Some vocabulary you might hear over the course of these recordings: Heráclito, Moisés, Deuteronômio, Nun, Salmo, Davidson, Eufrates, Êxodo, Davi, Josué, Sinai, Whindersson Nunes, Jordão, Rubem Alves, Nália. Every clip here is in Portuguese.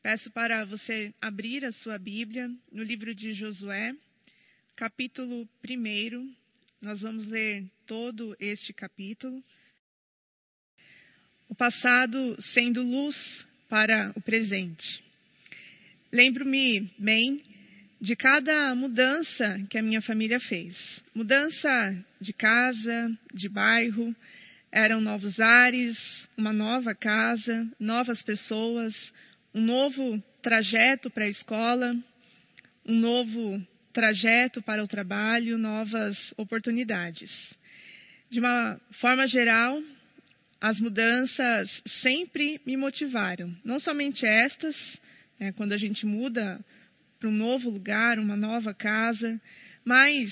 Peço para você abrir a sua Bíblia no livro de Josué, capítulo 1. Nós vamos ler todo este capítulo. O passado sendo luz para o presente. Lembro-me bem de cada mudança que a minha família fez. Mudança de casa, de bairro, eram novos ares, uma nova casa, novas pessoas, um novo trajeto para a escola, um novo trajeto para o trabalho, novas oportunidades. De uma forma geral, as mudanças sempre me motivaram. Não somente estas, né, quando a gente muda para um novo lugar, uma nova casa, mas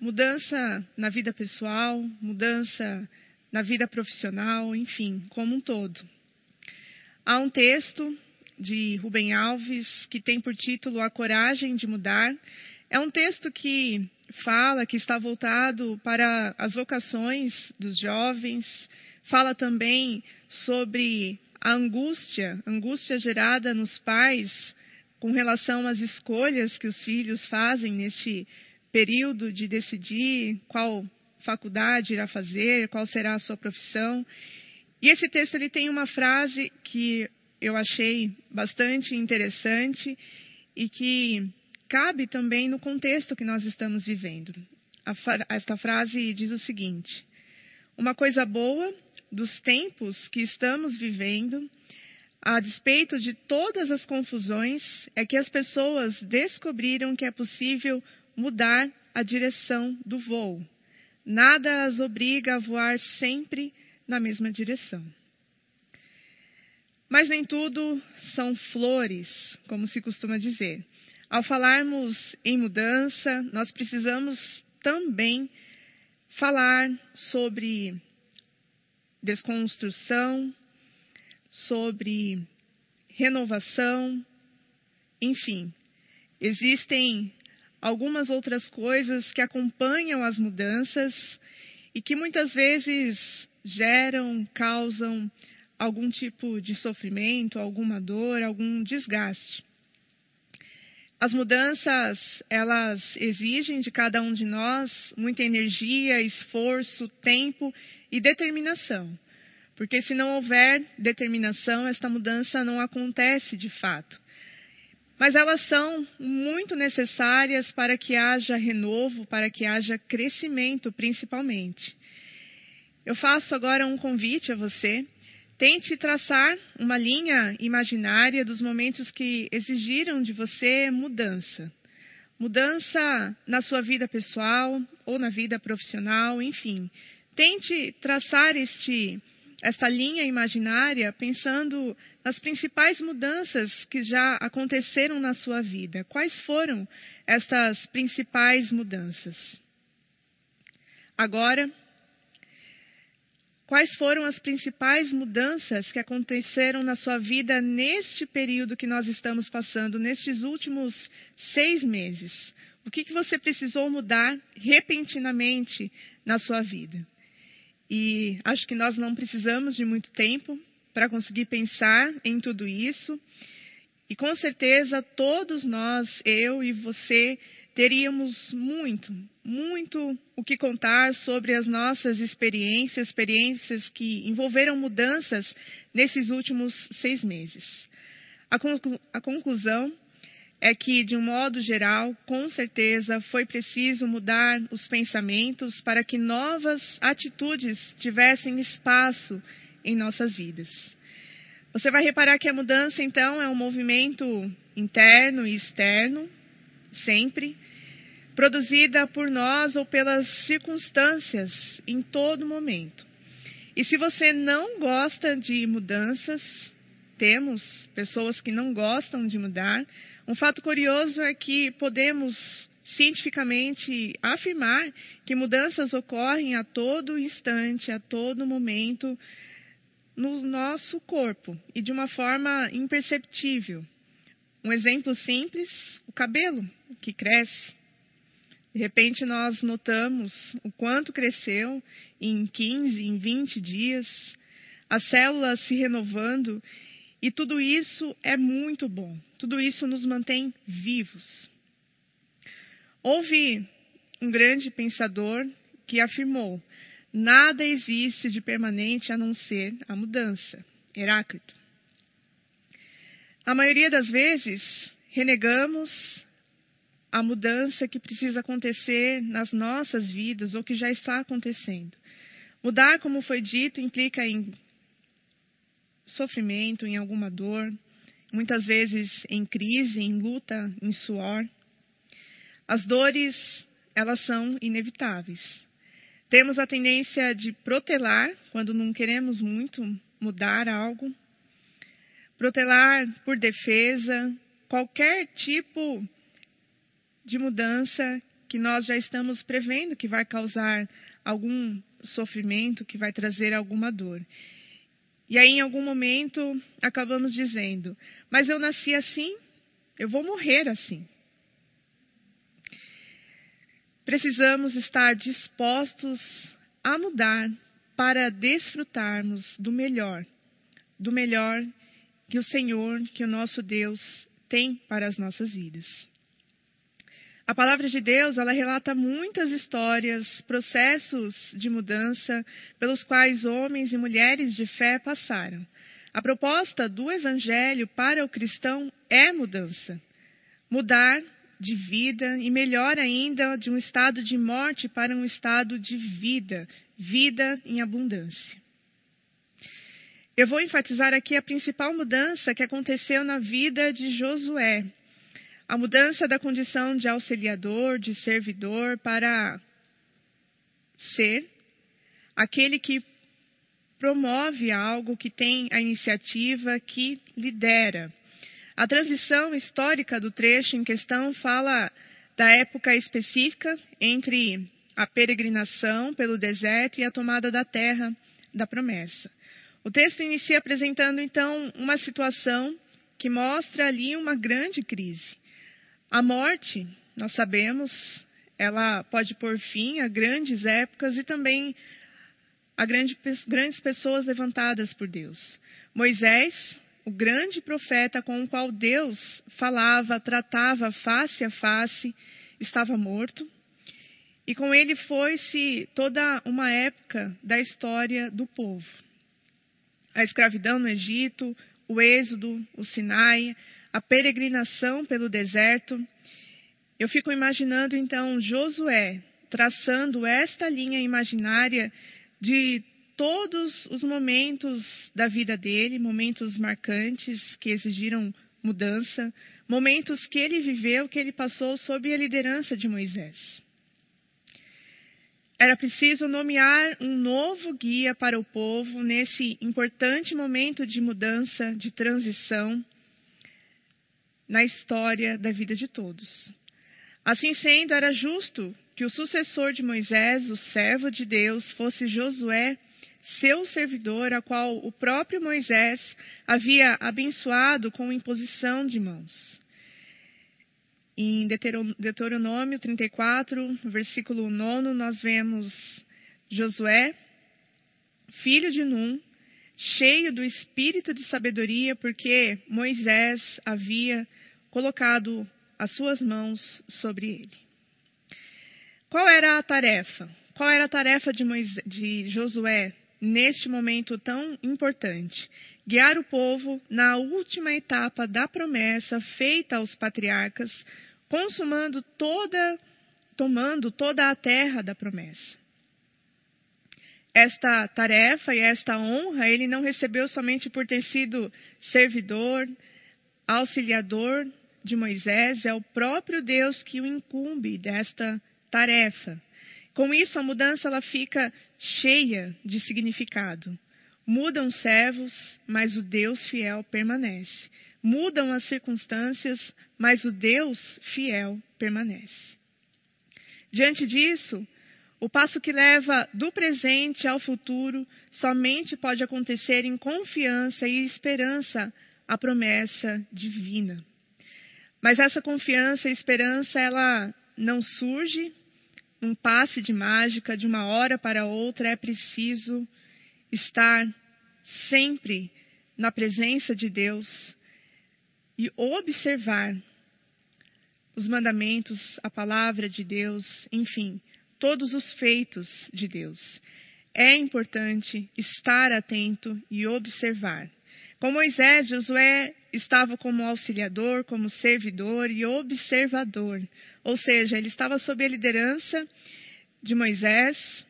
mudança na vida pessoal, mudança na vida profissional, enfim, como um todo. Há um texto de Rubem Alves, que tem por título A Coragem de Mudar. É um texto que fala, que está voltado para as vocações dos jovens, fala também sobre a angústia gerada nos pais com relação às escolhas que os filhos fazem neste período de decidir qual faculdade irá fazer, qual será a sua profissão. E esse texto ele tem uma frase que eu achei bastante interessante e que cabe também no contexto que nós estamos vivendo. Esta frase diz o seguinte: uma coisa boa dos tempos que estamos vivendo, a despeito de todas as confusões, é que as pessoas descobriram que é possível mudar a direção do voo. Nada as obriga a voar sempre na mesma direção. Mas nem tudo são flores, como se costuma dizer. Ao falarmos em mudança, nós precisamos também falar sobre desconstrução, sobre renovação, enfim. Existem algumas outras coisas que acompanham as mudanças e que muitas vezes geram, causam algum tipo de sofrimento, alguma dor, algum desgaste. As mudanças, elas exigem de cada um de nós muita energia, esforço, tempo e determinação. Porque se não houver determinação, esta mudança não acontece de fato. Mas elas são muito necessárias para que haja renovo, para que haja crescimento, principalmente. Eu faço agora um convite a você. Tente traçar uma linha imaginária dos momentos que exigiram de você mudança. Mudança na sua vida pessoal ou na vida profissional, enfim. Tente traçar esta linha imaginária pensando nas principais mudanças que já aconteceram na sua vida. Quais foram estas principais mudanças? Agora, quais foram as principais mudanças que aconteceram na sua vida neste período que nós estamos passando, nestes últimos 6 meses? O que você precisou mudar repentinamente na sua vida? E acho que nós não precisamos de muito tempo para conseguir pensar em tudo isso. E com certeza todos nós, eu e você, teríamos muito o que contar sobre as nossas experiências que envolveram mudanças nesses últimos 6 meses. A conclusão é que, de um modo geral, com certeza foi preciso mudar os pensamentos para que novas atitudes tivessem espaço em nossas vidas. Você vai reparar que a mudança, então, é um movimento interno e externo, sempre, produzida por nós ou pelas circunstâncias em todo momento. E se você não gosta de mudanças, temos pessoas que não gostam de mudar, um fato curioso é que podemos cientificamente afirmar que mudanças ocorrem a todo instante, a todo momento, no nosso corpo e de uma forma imperceptível. Um exemplo simples, o cabelo que cresce. De repente nós notamos o quanto cresceu em 15, em 20 dias, as células se renovando, E tudo isso é muito bom. Tudo isso nos mantém vivos. Houve um grande pensador que afirmou: nada existe de permanente a não ser a mudança. Heráclito. A maioria das vezes, renegamos a mudança que precisa acontecer nas nossas vidas ou que já está acontecendo. Mudar, como foi dito, implica em sofrimento, em alguma dor, muitas vezes em crise, em luta, em suor. As dores, elas são inevitáveis. Temos a tendência de protelar, quando não queremos muito mudar algo, protelar por defesa, qualquer tipo de mudança que nós já estamos prevendo que vai causar algum sofrimento, que vai trazer alguma dor. E aí, em algum momento, acabamos dizendo: mas eu nasci assim, eu vou morrer assim. Precisamos estar dispostos a mudar para desfrutarmos do melhor que o Senhor, que o nosso Deus tem para as nossas vidas. A palavra de Deus, ela relata muitas histórias, processos de mudança pelos quais homens e mulheres de fé passaram. A proposta do Evangelho para o cristão é mudança. Mudar de vida e, melhor ainda, de um estado de morte para um estado de vida, vida em abundância. Eu vou enfatizar aqui a principal mudança que aconteceu na vida de Josué. A mudança da condição de auxiliador, de servidor, para ser aquele que promove algo, que tem a iniciativa, que lidera. A transição histórica do trecho em questão fala da época específica entre a peregrinação pelo deserto e a tomada da terra da promessa. O texto inicia apresentando, então, uma situação que mostra ali uma grande crise. A morte, nós sabemos, ela pode pôr fim a grandes épocas e também a grandes pessoas levantadas por Deus. Moisés, o grande profeta com o qual Deus falava, tratava face a face, estava morto. E com ele foi-se toda uma época da história do povo. A escravidão no Egito, o Êxodo, o Sinai, a peregrinação pelo deserto. Eu fico imaginando, então, Josué traçando esta linha imaginária de todos os momentos da vida dele, momentos marcantes que exigiram mudança, momentos que ele viveu, que ele passou sob a liderança de Moisés. Era preciso nomear um novo guia para o povo nesse importante momento de mudança, de transição, na história da vida de todos. Assim sendo, era justo que o sucessor de Moisés, o servo de Deus, fosse Josué, seu servidor, a qual o próprio Moisés havia abençoado com imposição de mãos. Em Deuteronômio 34, versículo 9, nós vemos Josué, filho de Nun, cheio do espírito de sabedoria, porque Moisés havia colocado as suas mãos sobre ele. Qual era a tarefa? Qual era a tarefa de Josué neste momento tão importante? Guiar o povo na última etapa da promessa feita aos patriarcas, tomando toda a terra da promessa. Esta tarefa e esta honra ele não recebeu somente por ter sido servidor, auxiliador de Moisés, é o próprio Deus que o incumbe desta tarefa. Com isso, a mudança ela fica cheia de significado. Mudam servos, mas o Deus fiel permanece. Mudam as circunstâncias, mas o Deus fiel permanece. Diante disso, o passo que leva do presente ao futuro somente pode acontecer em confiança e esperança à promessa divina. Mas essa confiança e esperança, ela não surge num passe de mágica de uma hora para outra. É preciso estar sempre na presença de Deus e observar os mandamentos, a palavra de Deus, enfim, todos os feitos de Deus. É importante estar atento e observar. Com Moisés, Josué estava como auxiliador, como servidor e observador. Ou seja, ele estava sob a liderança de Moisés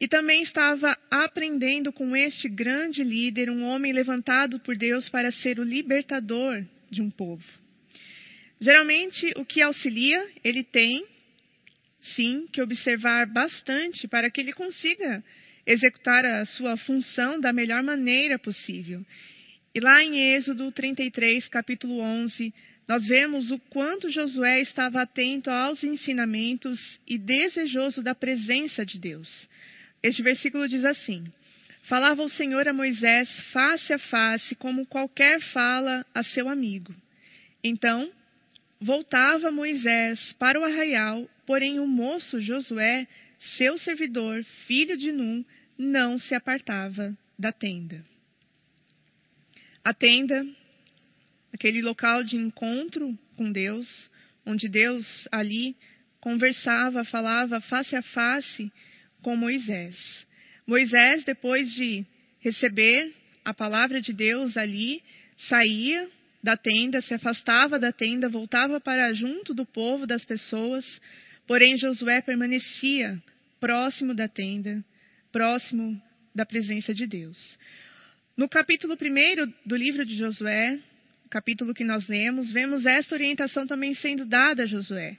e também estava aprendendo com este grande líder, um homem levantado por Deus para ser o libertador de um povo. Geralmente, o que auxilia, ele tem, sim, que observar bastante para que ele consiga executar a sua função da melhor maneira possível. E lá em Êxodo 33, capítulo 11, nós vemos o quanto Josué estava atento aos ensinamentos e desejoso da presença de Deus. Este versículo diz assim: falava o Senhor a Moisés face a face, como qualquer fala a seu amigo. Então, voltava Moisés para o arraial, porém o moço Josué, seu servidor, filho de Nun, não se apartava da tenda. A tenda, aquele local de encontro com Deus, onde Deus ali conversava, falava face a face com Moisés. Moisés, depois de receber a palavra de Deus ali, saía da tenda, se afastava da tenda, voltava para junto do povo, das pessoas, porém Josué permanecia próximo da tenda, próximo da presença de Deus. No capítulo 1 do livro de Josué, o capítulo que nós lemos, vemos esta orientação também sendo dada a Josué.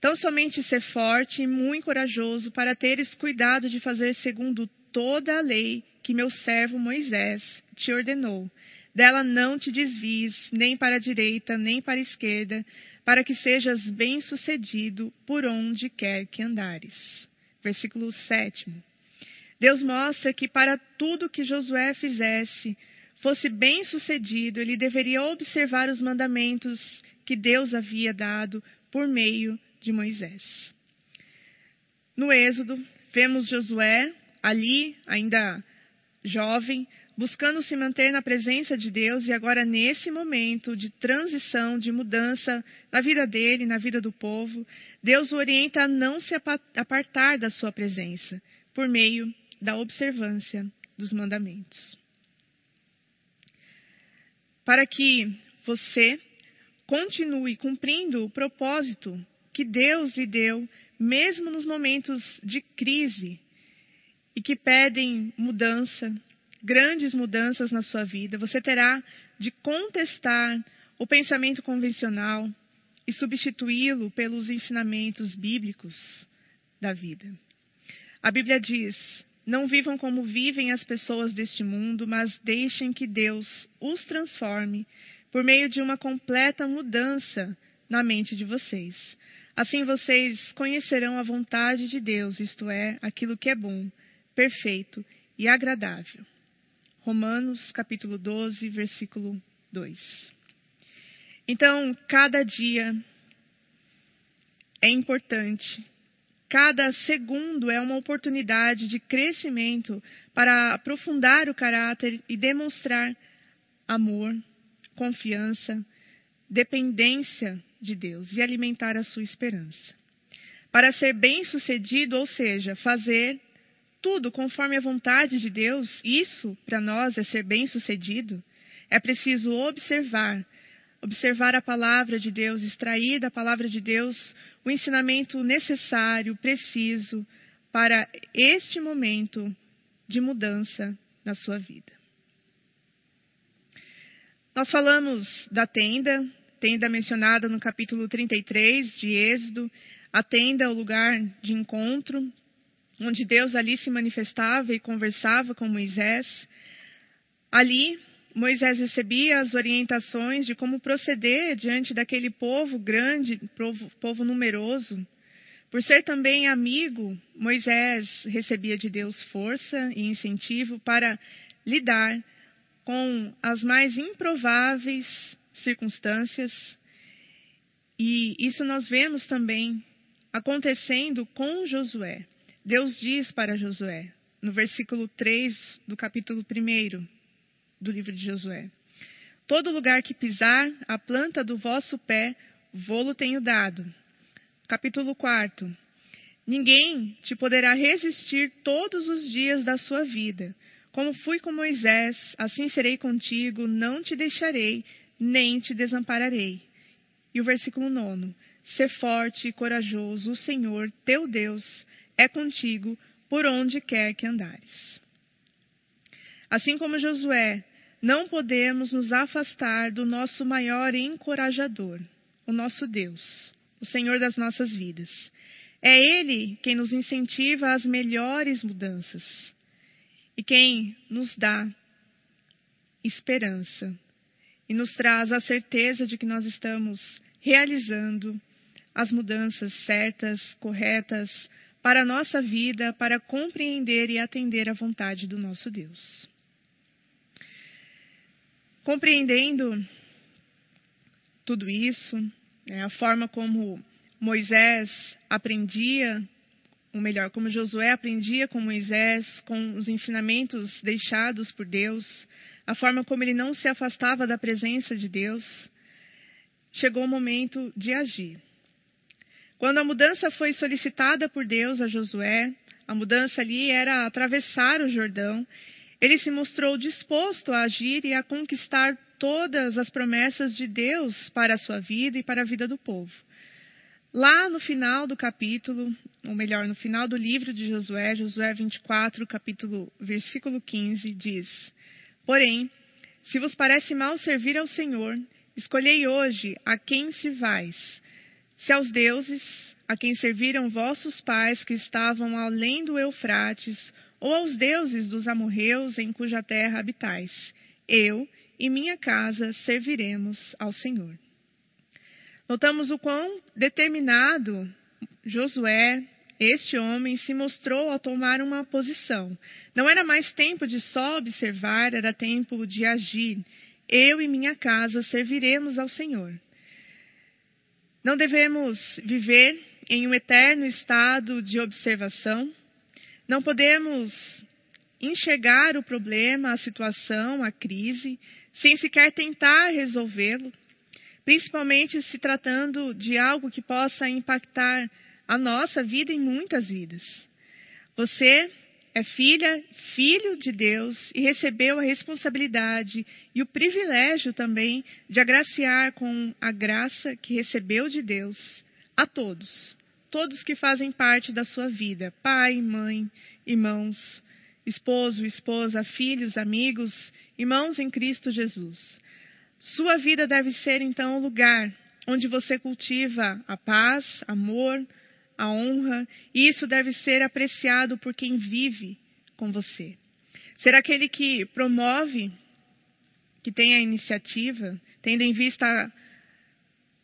Tão somente ser forte e muito corajoso para teres cuidado de fazer segundo toda a lei que meu servo Moisés te ordenou. Dela não te desvies, nem para a direita, nem para a esquerda, para que sejas bem-sucedido por onde quer que andares. Versículo 7. Deus mostra que para tudo que Josué fizesse, fosse bem-sucedido, ele deveria observar os mandamentos que Deus havia dado por meio de Moisés. No Êxodo, vemos Josué, ali, ainda jovem, buscando se manter na presença de Deus e agora nesse momento de transição, de mudança na vida dele, na vida do povo, Deus o orienta a não se apartar da sua presença por meio da observância dos mandamentos. Para que você continue cumprindo o propósito que Deus lhe deu, mesmo nos momentos de crise e que pedem mudança, grandes mudanças na sua vida, você terá de contestar o pensamento convencional e substituí-lo pelos ensinamentos bíblicos da vida. A Bíblia diz: não vivam como vivem as pessoas deste mundo, mas deixem que Deus os transforme por meio de uma completa mudança na mente de vocês. Assim vocês conhecerão a vontade de Deus, isto é, aquilo que é bom, perfeito e agradável. Romanos, capítulo 12, versículo 2. Então, cada dia é importante. Cada segundo é uma oportunidade de crescimento para aprofundar o caráter e demonstrar amor, confiança, dependência de Deus e alimentar a sua esperança. Para ser bem-sucedido, ou seja, fazer tudo conforme a vontade de Deus, isso para nós é ser bem-sucedido. É preciso observar a palavra de Deus, extrair da palavra de Deus o ensinamento necessário, preciso para este momento de mudança na sua vida. Nós falamos da tenda mencionada no capítulo 33 de Êxodo, a tenda, o lugar de encontro, onde Deus ali se manifestava e conversava com Moisés. Ali, Moisés recebia as orientações de como proceder diante daquele povo grande, povo numeroso. Por ser também amigo, Moisés recebia de Deus força e incentivo para lidar com as mais improváveis circunstâncias. E isso nós vemos também acontecendo com Josué. Deus diz para Josué, no versículo 3 do capítulo 1, do livro de Josué. Todo lugar que pisar, a planta do vosso pé, vô-lo tenho dado. Capítulo 4. Ninguém te poderá resistir todos os dias da sua vida. Como fui com Moisés, assim serei contigo, não te deixarei, nem te desampararei. E o versículo 9. Sê forte e corajoso, o Senhor, teu Deus, é contigo por onde quer que andares. Assim como Josué, não podemos nos afastar do nosso maior encorajador, o nosso Deus, o Senhor das nossas vidas. É Ele quem nos incentiva às melhores mudanças e quem nos dá esperança e nos traz a certeza de que nós estamos realizando as mudanças certas, corretas, para a nossa vida, para compreender e atender à vontade do nosso Deus. Compreendendo tudo isso, né, a forma como Moisés aprendia, ou melhor, como Josué aprendia com Moisés, com os ensinamentos deixados por Deus, a forma como ele não se afastava da presença de Deus, chegou o momento de agir. Quando a mudança foi solicitada por Deus a Josué, a mudança ali era atravessar o Jordão, ele se mostrou disposto a agir e a conquistar todas as promessas de Deus para a sua vida e para a vida do povo. Lá no final do capítulo, ou melhor, no final do livro de Josué, Josué 24, capítulo, versículo 15, diz: Porém, se vos parece mal servir ao Senhor, escolhei hoje a quem se vais. Se aos deuses, a quem serviram vossos pais que estavam além do Eufrates, ou aos deuses dos amorreus em cuja terra habitais, eu e minha casa serviremos ao Senhor. Notamos o quão determinado Josué, este homem, se mostrou ao tomar uma posição. Não era mais tempo de só observar, era tempo de agir. Eu e minha casa serviremos ao Senhor. Não devemos viver em um eterno estado de observação. Não podemos enxergar o problema, a situação, a crise, sem sequer tentar resolvê-lo, principalmente se tratando de algo que possa impactar a nossa vida e muitas vidas. Você é filha, filho de Deus e recebeu a responsabilidade e o privilégio também de agraciar com a graça que recebeu de Deus a todos, todos que fazem parte da sua vida, pai, mãe, irmãos, esposo, esposa, filhos, amigos, irmãos em Cristo Jesus. Sua vida deve ser então o lugar onde você cultiva a paz, amor, a honra, e isso deve ser apreciado por quem vive com você. Ser aquele que promove, que tem a iniciativa, tendo em vista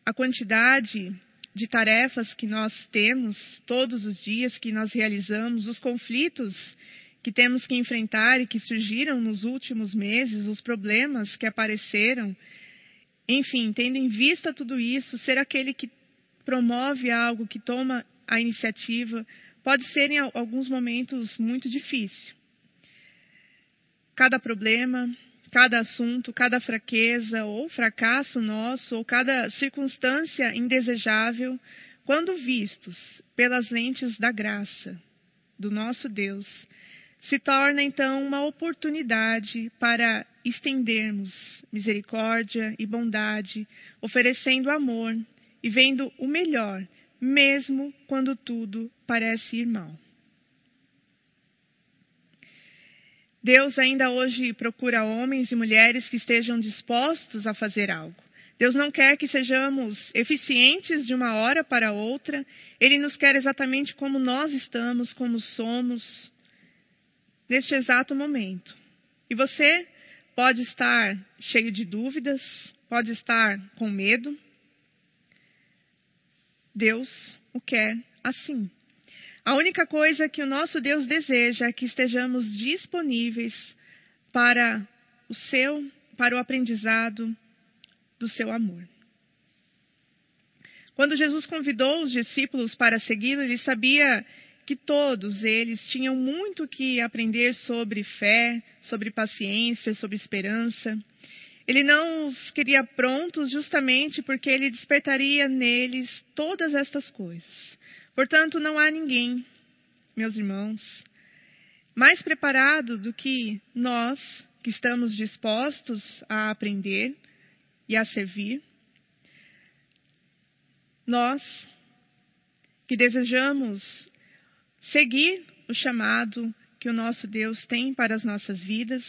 a quantidade de tarefas que nós temos todos os dias, que nós realizamos, os conflitos que temos que enfrentar e que surgiram nos últimos meses, os problemas que apareceram. Enfim, tendo em vista tudo isso, ser aquele que promove algo, que toma a iniciativa, pode ser em alguns momentos muito difícil. Cada problema, cada assunto, cada fraqueza ou fracasso nosso, ou cada circunstância indesejável, quando vistos pelas lentes da graça do nosso Deus, se torna então uma oportunidade para estendermos misericórdia e bondade, oferecendo amor e vendo o melhor, mesmo quando tudo parece ir mal. Deus ainda hoje procura homens e mulheres que estejam dispostos a fazer algo. Deus não quer que sejamos eficientes de uma hora para outra. Ele nos quer exatamente como nós estamos, como somos, neste exato momento. E você pode estar cheio de dúvidas, pode estar com medo. Deus o quer assim. A única coisa que o nosso Deus deseja é que estejamos disponíveis para o aprendizado do seu amor. Quando Jesus convidou os discípulos para segui-lo, ele sabia que todos eles tinham muito que aprender sobre fé, sobre paciência, sobre esperança. Ele não os queria prontos justamente porque ele despertaria neles todas estas coisas. Portanto, não há ninguém, meus irmãos, mais preparado do que nós, que estamos dispostos a aprender e a servir. Nós, que desejamos seguir o chamado que o nosso Deus tem para as nossas vidas,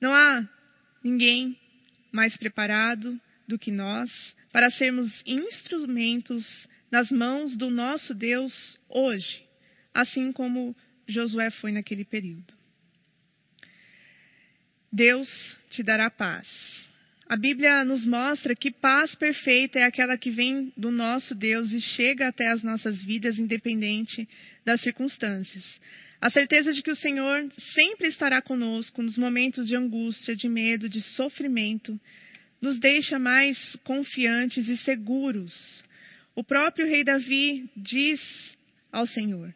não há ninguém mais preparado do que nós para sermos instrumentos nas mãos do nosso Deus hoje, assim como Josué foi naquele período. Deus te dará paz. A Bíblia nos mostra que paz perfeita é aquela que vem do nosso Deus e chega até as nossas vidas, independente das circunstâncias. A certeza de que o Senhor sempre estará conosco nos momentos de angústia, de medo, de sofrimento, nos deixa mais confiantes e seguros. O próprio rei Davi diz ao Senhor: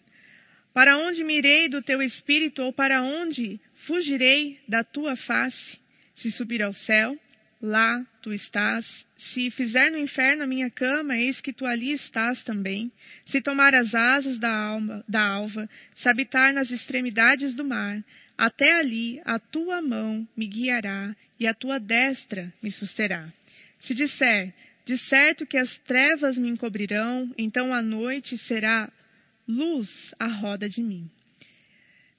"Para onde me irei do teu espírito, ou para onde fugirei da tua face? Se subir ao céu, lá tu estás. Se fizer no inferno a minha cama, eis que tu ali estás também. Se tomar as asas da alva, se habitar nas extremidades do mar, até ali a tua mão me guiará e a tua destra me susterá. Se disser, de certo que as trevas me encobrirão, então a noite será luz à roda de mim.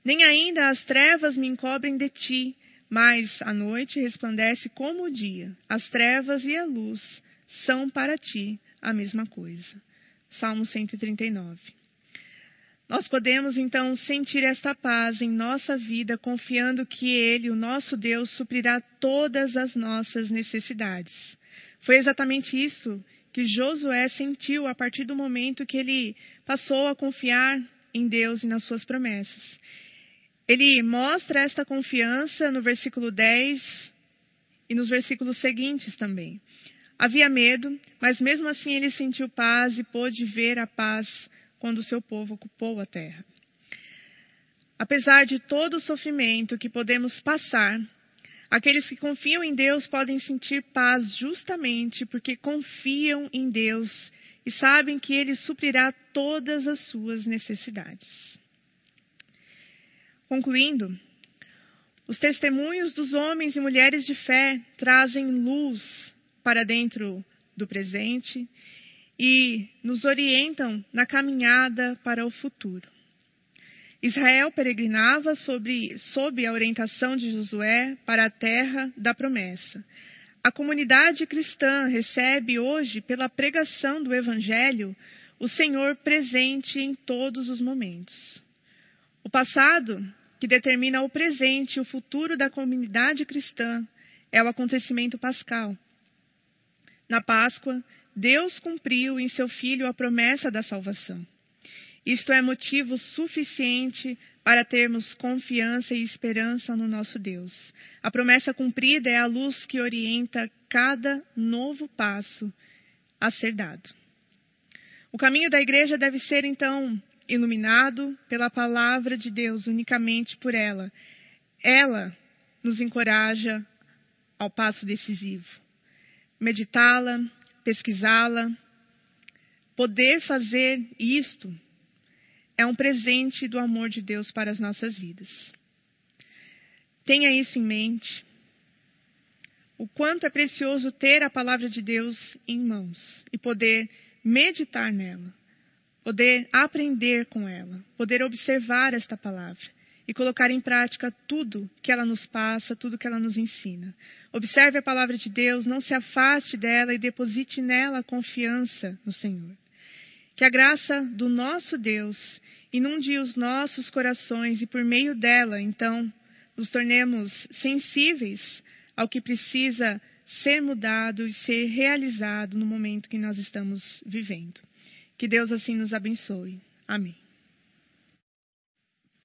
Nem ainda as trevas me encobrem de ti, mas a noite resplandece como o dia. As trevas e a luz são para ti a mesma coisa." Salmo 139. Nós podemos, então, sentir esta paz em nossa vida, confiando que Ele, o nosso Deus, suprirá todas as nossas necessidades. Foi exatamente isso que Josué sentiu a partir do momento que ele passou a confiar em Deus e nas suas promessas. Ele mostra esta confiança no versículo 10 e nos versículos seguintes também. Havia medo, mas mesmo assim ele sentiu paz e pôde ver a paz quando o seu povo ocupou a terra. Apesar de todo o sofrimento que podemos passar, aqueles que confiam em Deus podem sentir paz justamente porque confiam em Deus e sabem que Ele suprirá todas as suas necessidades. Concluindo, os testemunhos dos homens e mulheres de fé trazem luz para dentro do presente e nos orientam na caminhada para o futuro. Israel peregrinava sob a orientação de Josué para a terra da promessa. A comunidade cristã recebe hoje, pela pregação do Evangelho, o Senhor presente em todos os momentos. O passado, que determina o presente e o futuro da comunidade cristã, é o acontecimento pascal. Na Páscoa, Deus cumpriu em seu Filho a promessa da salvação. Isto é motivo suficiente para termos confiança e esperança no nosso Deus. A promessa cumprida é a luz que orienta cada novo passo a ser dado. O caminho da igreja deve ser, então, iluminado pela palavra de Deus, unicamente por ela. Ela nos encoraja ao passo decisivo. Meditá-la, pesquisá-la, poder fazer isto é um presente do amor de Deus para as nossas vidas. Tenha isso em mente. O quanto é precioso ter a palavra de Deus em mãos e poder meditar nela, poder aprender com ela, poder observar esta palavra e colocar em prática tudo que ela nos passa, tudo que ela nos ensina. Observe a palavra de Deus, não se afaste dela e deposite nela a confiança no Senhor. Que a graça do nosso Deus inunde os nossos corações e, por meio dela, então, nos tornemos sensíveis ao que precisa ser mudado e ser realizado no momento que nós estamos vivendo. Que Deus assim nos abençoe. Amém.